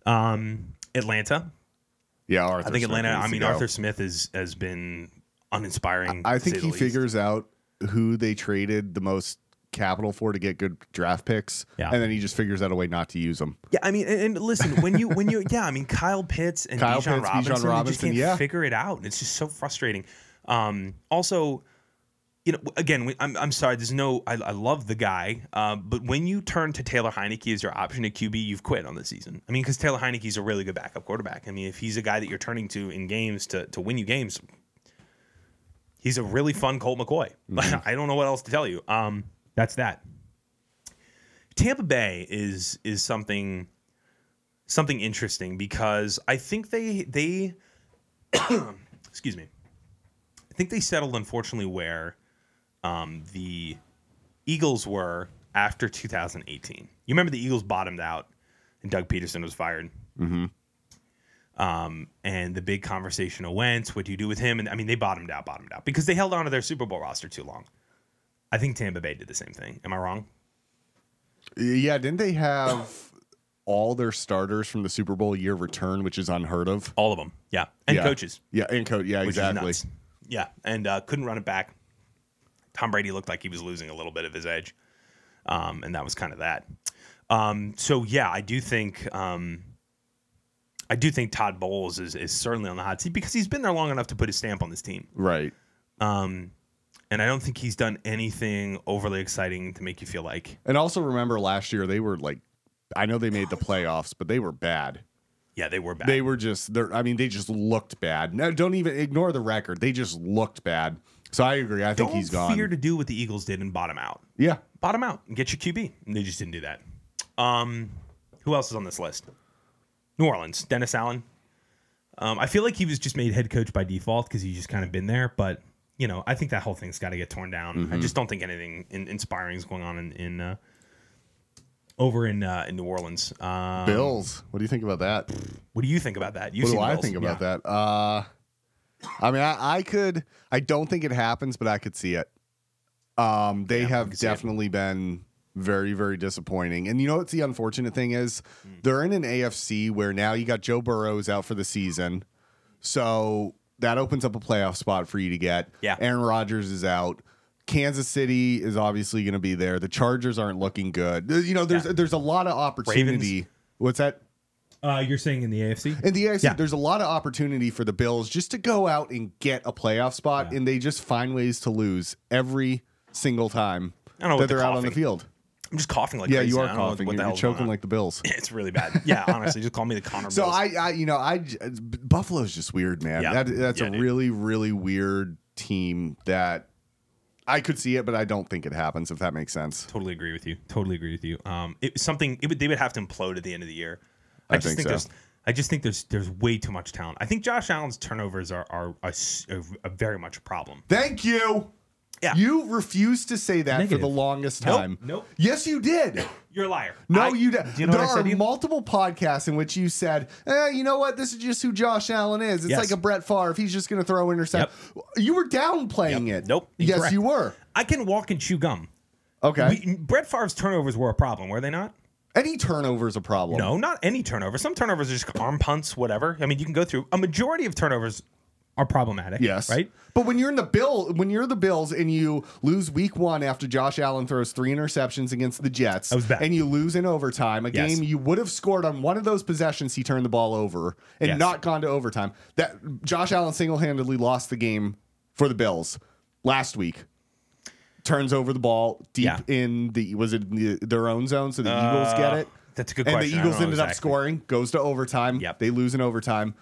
Atlanta. Yeah, Arthur Smith. I think Atlanta, I mean, Arthur Smith has been uninspiring. I think he figures out who they traded the most capital for to get good draft picks, and then he just figures out a way not to use them. Yeah, I mean, and listen, when you Kyle Pitts and Bijan Robinson just can't figure it out. It's just so frustrating. Also, you know, again, I'm sorry. There's no, I love the guy, but when you turn to Taylor Heineke as your option at QB, you've quit on the season. I mean, because Taylor Heineke's a really good backup quarterback. I mean, if he's a guy that you're turning to in games to win you games, he's a really fun Colt McCoy. Mm-hmm. I don't know what else to tell you. That's that. Tampa Bay is something interesting because I think they excuse me. I think they settled, unfortunately, where the Eagles were after 2018. You remember the Eagles bottomed out and Doug Peterson was fired. Mm-hmm. And the big conversation of Wentz, what do you do with him? And I mean, they bottomed out because they held on to their Super Bowl roster too long. I think Tampa Bay did the same thing. Am I wrong? Yeah, didn't they have all their starters from the Super Bowl year return, which is unheard of? All of them, yeah, and coaches. Yeah, and coach, yeah, exactly. Yeah, and couldn't run it back. Tom Brady looked like he was losing a little bit of his edge, and that was kind of that. So, yeah, I do think Todd Bowles is certainly on the hot seat because he's been there long enough to put his stamp on this team. Right. And I don't think he's done anything overly exciting to make you feel like. And also remember last year, they were like, I know they made the playoffs, but they were bad. Yeah, they were bad. They were just, I mean, they just looked bad. No, don't even ignore the record. They just looked bad. So I agree. I think he's gone. Don't fear to do what the Eagles did and bottom out. Yeah. Bottom out and get your QB. And they just didn't do that. Who else is on this list? New Orleans, Dennis Allen. I feel like he was just made head coach by default because he's just kind of been there, but you know, I think that whole thing's got to get torn down. Mm-hmm. I just don't think anything inspiring is going on in New Orleans. Bills. What do you think about that? What do you think about that? What do I think about that? I mean, I don't think it happens, but I could see it. They have definitely been very, very disappointing. And you know what's the unfortunate thing is? They're in an AFC where now you got Joe Burrow's out for the season. So that opens up a playoff spot for you to get. Yeah. Aaron Rodgers is out. Kansas City is obviously going to be there. The Chargers aren't looking good. You know, there's a lot of opportunity. Ravens. What's that? You're saying in the AFC? In the AFC, there's a lot of opportunity for the Bills just to go out and get a playoff spot, and they just find ways to lose every single time that they're out on the field. I'm just coughing like crazy. Yeah, you are coughing. You're choking like the Bills. It's really bad. Yeah, honestly, just call me the Connor Bills. So Buffalo's just weird, man. Yeah. That's really, really weird team that I could see it, but I don't think it happens. If that makes sense. Totally agree with you. They would have to implode at the end of the year. I just think there's way too much talent. I think Josh Allen's turnovers are very much a problem. Thank you. Yeah. You refused to say that for the longest time. Nope. Yes, you did. You're a liar. No, you did. You know there are multiple podcasts in which you said, you know what? This is just who Josh Allen is. It's like a Brett Favre. He's just going to throw intercept. Yep. You were downplaying it. Nope. Yes, correct. You were. I can walk and chew gum. Okay. Brett Favre's turnovers were a problem, were they not? Any turnover is a problem. No, not any turnover. Some turnovers are just arm punts, whatever. I mean, you can go through. A majority of turnovers are problematic. Yes. Right? But when you're in the Bills and you lose week one after Josh Allen throws three interceptions against the Jets, and you lose in overtime, game you would have scored on one of those possessions, he turned the ball over and not gone to overtime. That Josh Allen single-handedly lost the game for the Bills last week. Turns over the ball deep in the their own zone, so the Eagles get it. That's a good question. And the Eagles ended up scoring, goes to overtime. Yep. They lose in overtime.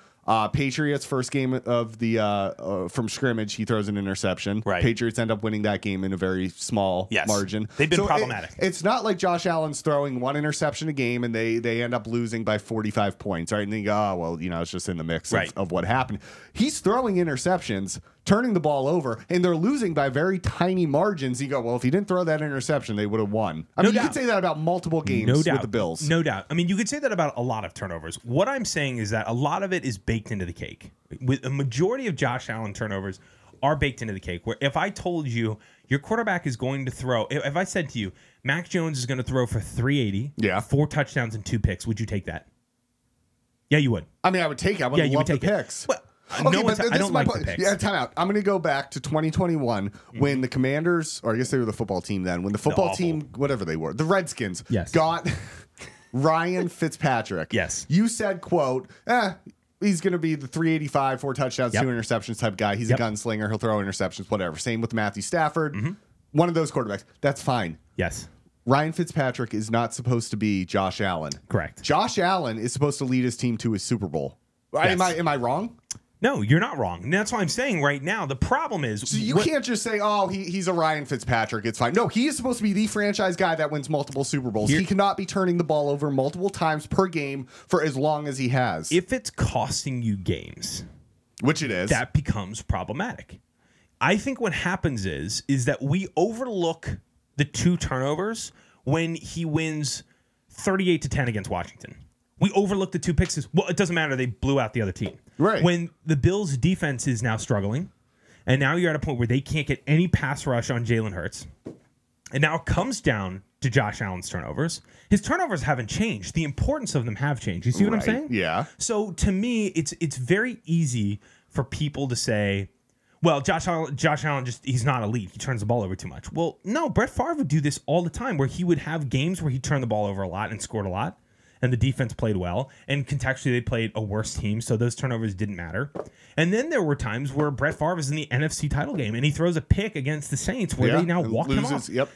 Patriots first game of the from scrimmage, he throws an interception. Right. Patriots end up winning that game in a very small margin. They've been problematic. It's not like Josh Allen's throwing one interception a game and they end up losing by 45 points, right? And they go, it's just in the mix of what happened. He's throwing interceptions, turning the ball over, and they're losing by very tiny margins. You go, well, if he didn't throw that interception, they would have won. I mean, you could say that about multiple games with the Bills. No doubt. I mean, you could say that about a lot of turnovers. What I'm saying is that a lot of it is baked into the cake. With a majority of Josh Allen turnovers are baked into the cake, where if I told you your quarterback is going to throw, if I said to you, Mac Jones is going to throw for 380, 4 touchdowns and 2 picks, would you take that? Yeah, you would. I mean, I would take it. I would love the picks. Well, okay, no, but I don't like the picks. Yeah, time out. I'm going to go back to 2021 when the Commanders, or I guess they were the football team then, when the football team, whatever they were, the Redskins, got Ryan Fitzpatrick. Yes. You said, quote, he's going to be the 385, 4 touchdowns, 2 interceptions type guy. He's a gunslinger. He'll throw interceptions, whatever. Same with Matthew Stafford. Mm-hmm. One of those quarterbacks. That's fine. Yes. Ryan Fitzpatrick is not supposed to be Josh Allen. Correct. Josh Allen is supposed to lead his team to his Super Bowl. Yes. Am I wrong? No, you're not wrong. And that's what I'm saying right now. The problem is... So you can't just say, he's a Ryan Fitzpatrick. It's fine. No, he is supposed to be the franchise guy that wins multiple Super Bowls. He cannot be turning the ball over multiple times per game for as long as he has. If it's costing you games... Which it is. That becomes problematic. I think what happens is that we overlook the 2 turnovers when he wins 38-10 against Washington. We overlooked the 2 picks. Well, it doesn't matter. They blew out the other team. Right. When the Bills' defense is now struggling, and now you're at a point where they can't get any pass rush on Jalen Hurts, and now it comes down to Josh Allen's turnovers. His turnovers haven't changed. The importance of them have changed. You see what I'm saying? Yeah. So to me, it's very easy for people to say, well, Josh Allen he's not elite. He turns the ball over too much. Well, no, Brett Favre would do this all the time, where he would have games where he turned the ball over a lot and scored a lot. And the defense played well. And contextually, they played a worse team, so those turnovers didn't matter. And then there were times where Brett Favre was in the NFC title game, and he throws a pick against the Saints where they now walk him off. Yep.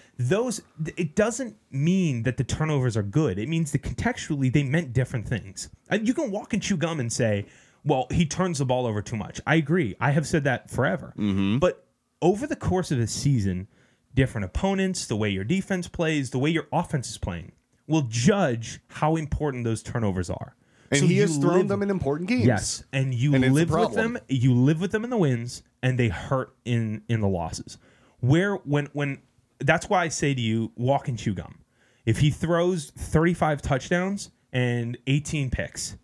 It doesn't mean that the turnovers are good. It means that contextually, they meant different things. You can walk and chew gum and say, well, he turns the ball over too much. I agree. I have said that forever. Mm-hmm. But over the course of the season, different opponents, the way your defense plays, the way your offense is playing, will judge how important those turnovers are. And so he has thrown them in important games. Yes, and you live with them. You live with them in the wins, and they hurt in the losses. When that's why I say to you, walk and chew gum. If he throws 35 touchdowns and 18 picks,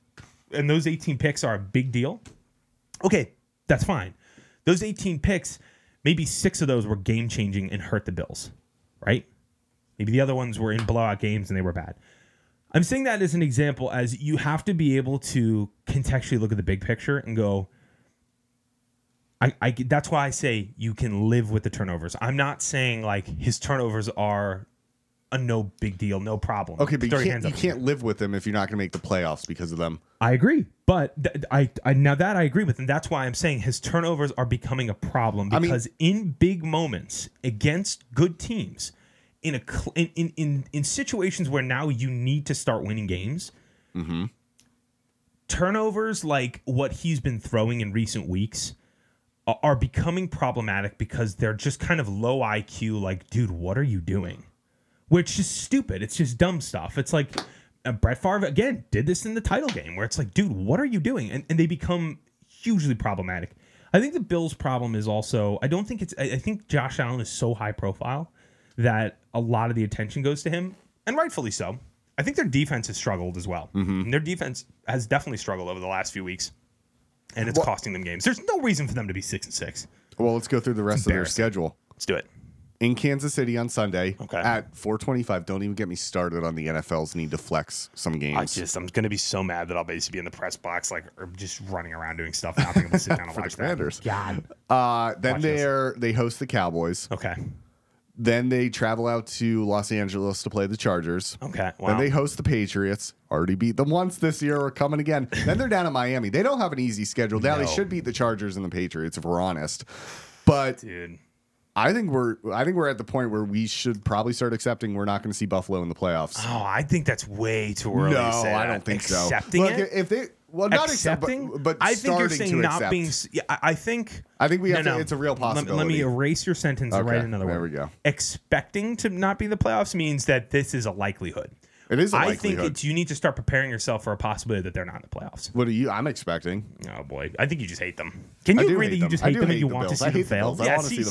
and those 18 picks are a big deal, okay, that's fine. Those 18 picks, maybe 6 of those were game-changing and hurt the Bills, right? Maybe the other ones were in blowout games and they were bad. I'm saying that as an example, as you have to be able to contextually look at the big picture and go, I that's why I say you can live with the turnovers. I'm not saying like his turnovers are a no big deal, no problem. Okay, but you can't live with them if you're not going to make the playoffs because of them. I agree, but I agree with, and that's why I'm saying his turnovers are becoming a problem because in big moments against good teams, in situations where now you need to start winning games, mm-hmm. turnovers like what he's been throwing in recent weeks are becoming problematic because they're just kind of low IQ. Like, dude, what are you doing? Which is stupid. It's just dumb stuff. It's like Brett Favre again did this in the title game, where it's like, dude, what are you doing? And they become hugely problematic. I think the Bills' problem is also, I think Josh Allen is so high profile that a lot of the attention goes to him, and rightfully so. I think their defense has struggled as well. Mm-hmm. And their defense has definitely struggled over the last few weeks, and it's costing them games. There's no reason for them to be 6-6. Well, let's go through the rest of their schedule. Let's do it. In Kansas City on Sunday at 4:25. Don't even get me started on the NFL's need to flex some games. I'm going to be so mad that I'll basically be in the press box, like, or just running around doing stuff, not being able to sit down and watch that. God. Then they host the Cowboys. Okay. Then they travel out to Los Angeles to play the Chargers. Okay. Wow. Then they host the Patriots. Already beat them once this year. We're coming again. Then they're down in Miami. They don't have an easy schedule. Now they should beat the Chargers and the Patriots if we're honest. But dude. I think we're at the point where we should probably start accepting we're not going to see Buffalo in the playoffs. Oh, I think that's way too early. No, to say I don't think accepting so. Accepting it? If they, well, not accepting, but I think you're saying not accept. Being. Yeah, I think we have to. It's a real possibility. Let me erase your sentence and write another one. There we go. Expecting to not be in the playoffs means that this is a likelihood. It is a likelihood. I think you need to start preparing yourself for a possibility that they're not in the playoffs. What are you? I'm expecting. Oh, boy. I think you just hate them. Can you agree that you just hate them and you want to see them fail? Yeah, see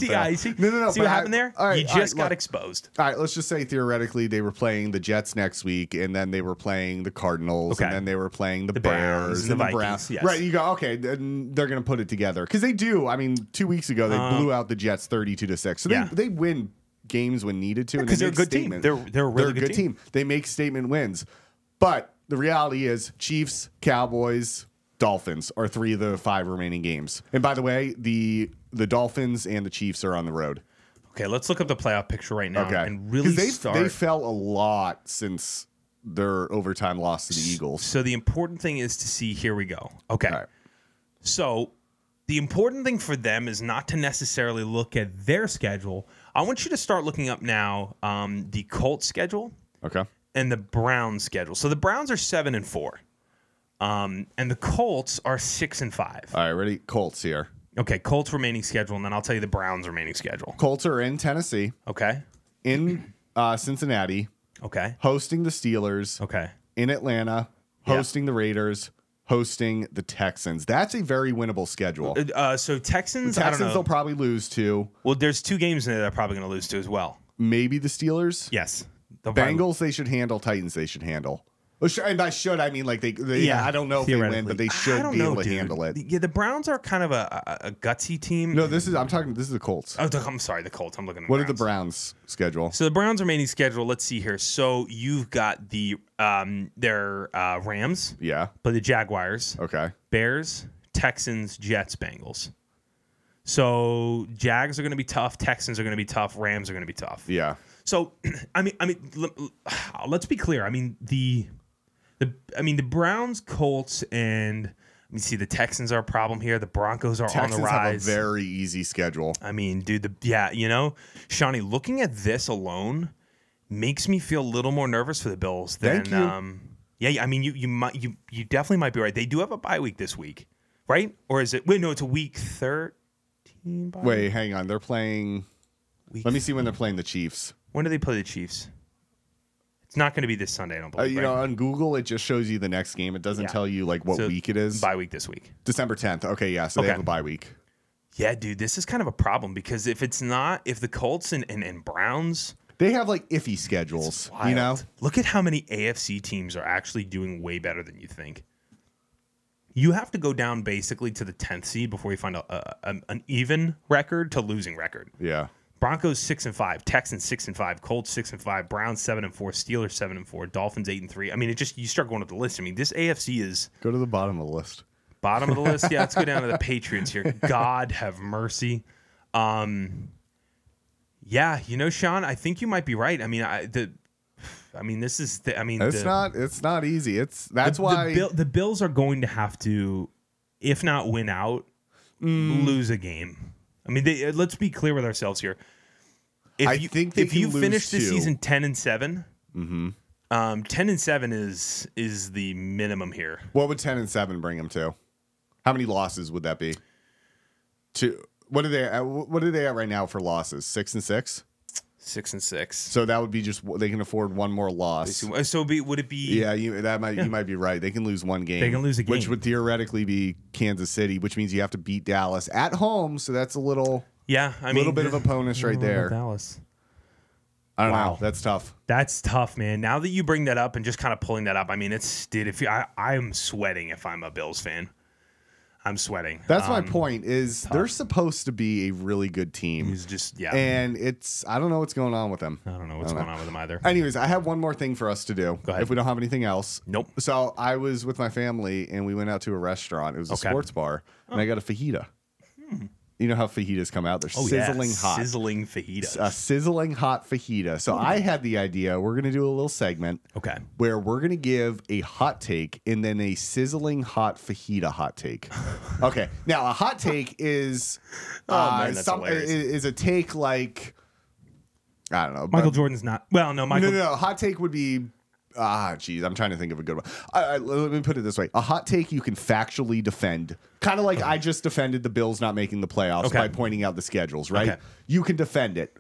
what happened there? You just got exposed. All right, let's just say theoretically they were playing the Jets next week, and then they were playing the Cardinals, and then they were playing the Bears and the Browns. Right, you go, okay, then they're going to put it together. Because they do. I mean, 2 weeks ago they blew out the Jets 32-6. So they win games when needed to, because they're a good statement. Team. They're a really good team. They make statement wins, but the reality is Chiefs, Cowboys, Dolphins are three of the five remaining games. And by the way, the Dolphins and the Chiefs are on the road. Okay, let's look up the playoff picture right now and really start. They fell a lot since their overtime loss to the Eagles. So the important thing is to see. Here we go. Okay, right. So the important thing for them is not to necessarily look at their schedule. I want you to start looking up now the Colts schedule, and the Browns schedule. So the Browns are 7-4, and the Colts are 6-5. All right, ready? Colts here. Okay, Colts remaining schedule, and then I'll tell you the Browns remaining schedule. Colts are in Tennessee. Okay. In Cincinnati. Okay. Hosting the Steelers. Okay. In Atlanta. Hosting the Raiders. Hosting the Texans. That's a very winnable schedule. So Texans, I don't know. They'll probably lose to. Well, there's two games in there they're probably going to lose to as well. Maybe the Steelers? Yes. Bengals, they should handle. Titans, they should handle. And by should, I mean like they I don't know if they win, but they should be able to handle it. Yeah, the Browns are kind of a gutsy team. No, this is the Colts. Oh, I'm sorry, the Colts. I'm looking at the Browns schedule? So the Browns remaining schedule, let's see here. So you've got the their Rams. Yeah. But the Jaguars. Okay. Bears, Texans, Jets, Bengals. So Jags are going to be tough, Texans are going to be tough, Rams are going to be tough. Yeah. So I mean let's be clear. I mean the Browns, Colts, and let me see, the Texans are a problem here. The Broncos are on the rise. Have a very easy schedule. I mean, dude, Shawnee, looking at this alone makes me feel a little more nervous for the Bills than I mean, you definitely might be right. They do have a bye week this week, right? Or is it? Wait, no, it's a week 13. Wait, hang on. They're playing. Let me see when they're playing the Chiefs. When do they play the Chiefs? It's not going to be this Sunday, I don't believe. On Google, it just shows you the next game. It doesn't tell you like what week it is. Bye week this week. December 10th. Okay, yeah, so they have a bye week. Yeah, dude, this is kind of a problem because if the Colts and Browns... They have like iffy schedules, you know? Look at how many AFC teams are actually doing way better than you think. You have to go down basically to the 10th seed before you find an even record to losing record. Yeah. Broncos 6-5, Texans 6-5, Colts 6-5, Browns 7-4, Steelers 7-4, Dolphins 8-3. I mean, it just you start going up the list. I mean, this AFC is go to the bottom of the list. Bottom of the list, yeah. Let's go down to the Patriots here. God have mercy. Sean, I think you might be right. I mean, this is. It's not easy. The Bills are going to have to, if not win out, lose a game. I mean, let's be clear with ourselves here. If you finish this season 10-7, 10-7 is the minimum here. What would 10-7 bring them to? How many losses would that be? What are they at right now for losses? 6-6. 6-6. So that would be just they can afford one more loss. So would it be? Yeah, you might be right. They can lose one game. They can lose a game, which would theoretically be Kansas City, which means you have to beat Dallas at home. So that's a little bit of a bonus right there. Dallas. I don't know. That's tough. That's tough, man. Now that you bring that up and just kind of pulling that up, I mean, it's I'm sweating if I'm a Bills fan. I'm sweating. That's my point is tough. They're supposed to be a really good team. It's just, yeah. And I don't know what's going on with them. I don't know what's going on with them either. Anyways, I have one more thing for us to do. Go ahead. If we don't have anything else. Nope. So I was with my family and we went out to a restaurant. It was a sports bar and I got a fajita. Hmm. You know how fajitas come out? They're sizzling hot. Sizzling fajitas. A sizzling hot fajita. So I had the idea we're going to do a little segment where we're going to give a hot take and then a sizzling hot fajita hot take. Okay. Now, a hot take is is a take like, I don't know. Michael Jordan's not. Well, no, Michael. No. Hot take would be. I'm trying to think of a good one. Let me put it this way. A hot take you can factually defend. Kind of like I just defended the Bills not making the playoffs by pointing out the schedules, right? Okay. You can defend it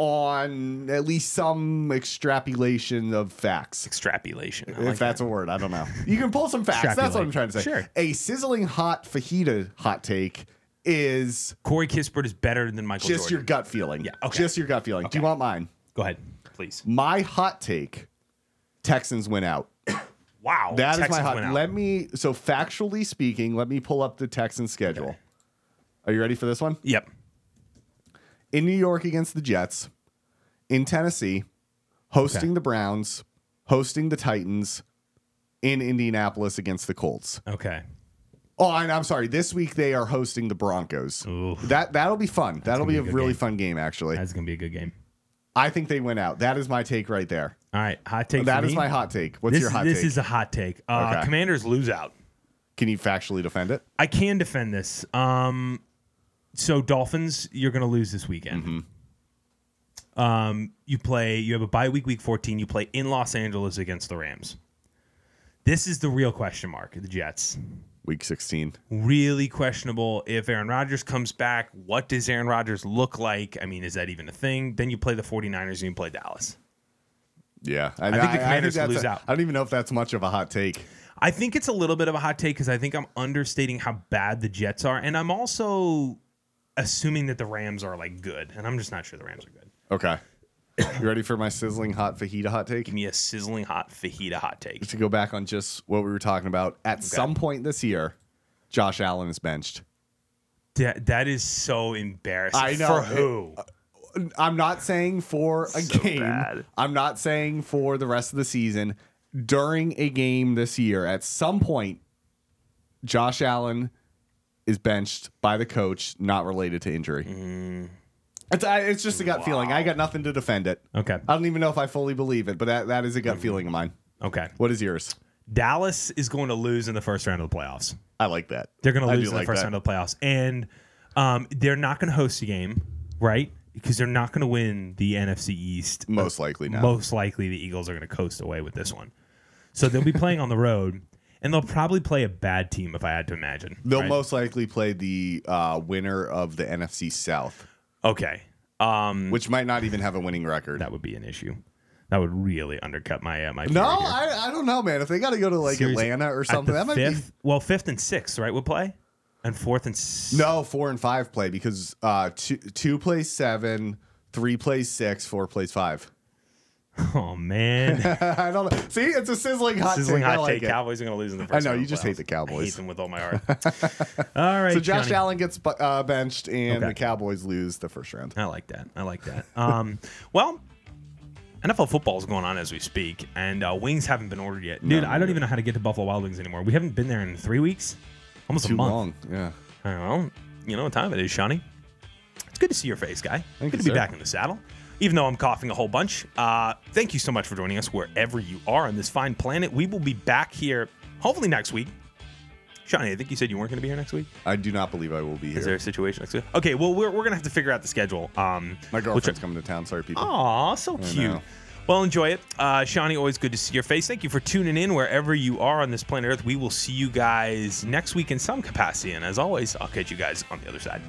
on at least some extrapolation of facts. Extrapolation. If that's a word, I don't know. You can pull some facts. That's what I'm trying to say. Sure. A sizzling hot fajita hot take is... Corey Kispert is better than Michael Jordan. Just your gut feeling. Yeah. Okay. Just your gut feeling. Okay. Do you want mine? Go ahead, please. My hot take... Texans went out. Wow. That Texans is my hot. So factually speaking, let me pull up the Texans schedule. Okay. Are you ready for this one? Yep. In New York against the Jets, in Tennessee, hosting the Browns, hosting the Titans, in Indianapolis against the Colts. Okay. Oh, and I'm sorry. This week they are hosting the Broncos. Ooh. That'll be fun. That'll be a really fun game, actually. That's going to be a good game. I think they went out. That is my take right there. All right, hot take. That is my hot take. What's your hot take? This is a hot take. Commanders lose out. Can you factually defend it? I can defend this. So Dolphins, you're going to lose this weekend. Mm-hmm. You have a bye week 14. You play in Los Angeles against the Rams. This is the real question mark. The Jets. Week 16. Really questionable. If Aaron Rodgers comes back, what does Aaron Rodgers look like? I mean, is that even a thing? Then you play the 49ers and you play Dallas. Yeah. I think the Commanders lose out. I don't even know if that's much of a hot take. I think it's a little bit of a hot take because I think I'm understating how bad the Jets are. And I'm also assuming that the Rams are like good. And I'm just not sure the Rams are good. Okay. You ready for my sizzling hot fajita hot take? Give me a sizzling hot fajita hot take. To go back on just what we were talking about, at some point this year, Josh Allen is benched. That is so embarrassing. I know. For who? I'm not saying for a game. Bad. I'm not saying for the rest of the season. During a game this year, at some point, Josh Allen is benched by the coach, not related to injury. Mm. It's just a gut feeling. I got nothing to defend it. Okay. I don't even know if I fully believe it, but that is a gut feeling of mine. Okay. What is yours? Dallas is going to lose in the first round of the playoffs. I like that. They're going to lose in the first round of the playoffs. And they're not going to host a game, right? Because they're not going to win the NFC East. Most likely not. Most likely the Eagles are going to coast away with this one. So they'll be playing on the road. And they'll probably play a bad team if I had to imagine. They'll most likely play the winner of the NFC South. Okay. Which might not even have a winning record. That would be an issue. That would really undercut my my. No, I don't know, man. If they got to go to like Atlanta or something, that might be. Well, 5th and 6th, right? We'll play, and 4th and. No, 4 and 5 play because 2 plays 7, 3 plays 6, 4 plays 5. Oh man, I don't know. See, it's a sizzling hot take. Sizzling hot take. Cowboys are going to lose in the first. I know you just hate the Cowboys. I hate them with all my heart. All right. So Josh Allen gets benched, and the Cowboys lose the first round. I like that. I like that. Well, NFL football is going on as we speak, and wings haven't been ordered yet, dude. I don't even know how to get to Buffalo Wild Wings anymore. We haven't been there in 3 weeks, almost a month. Too long. Yeah. I don't know. You know what time it is, Shawnee? It's good to see your face, guy. Thank you, sir. Good to be back in the saddle. Even though I'm coughing a whole bunch, thank you so much for joining us wherever you are on this fine planet. We will be back here hopefully next week. Shawnee, I think you said you weren't going to be here next week. I do not believe I will be here. Is there a situation next week? Okay, well, we're going to have to figure out the schedule. My girlfriend's coming to town. Sorry, people. Aw, so cute. Well, enjoy it. Shawnee, always good to see your face. Thank you for tuning in wherever you are on this planet Earth. We will see you guys next week in some capacity. And as always, I'll catch you guys on the other side.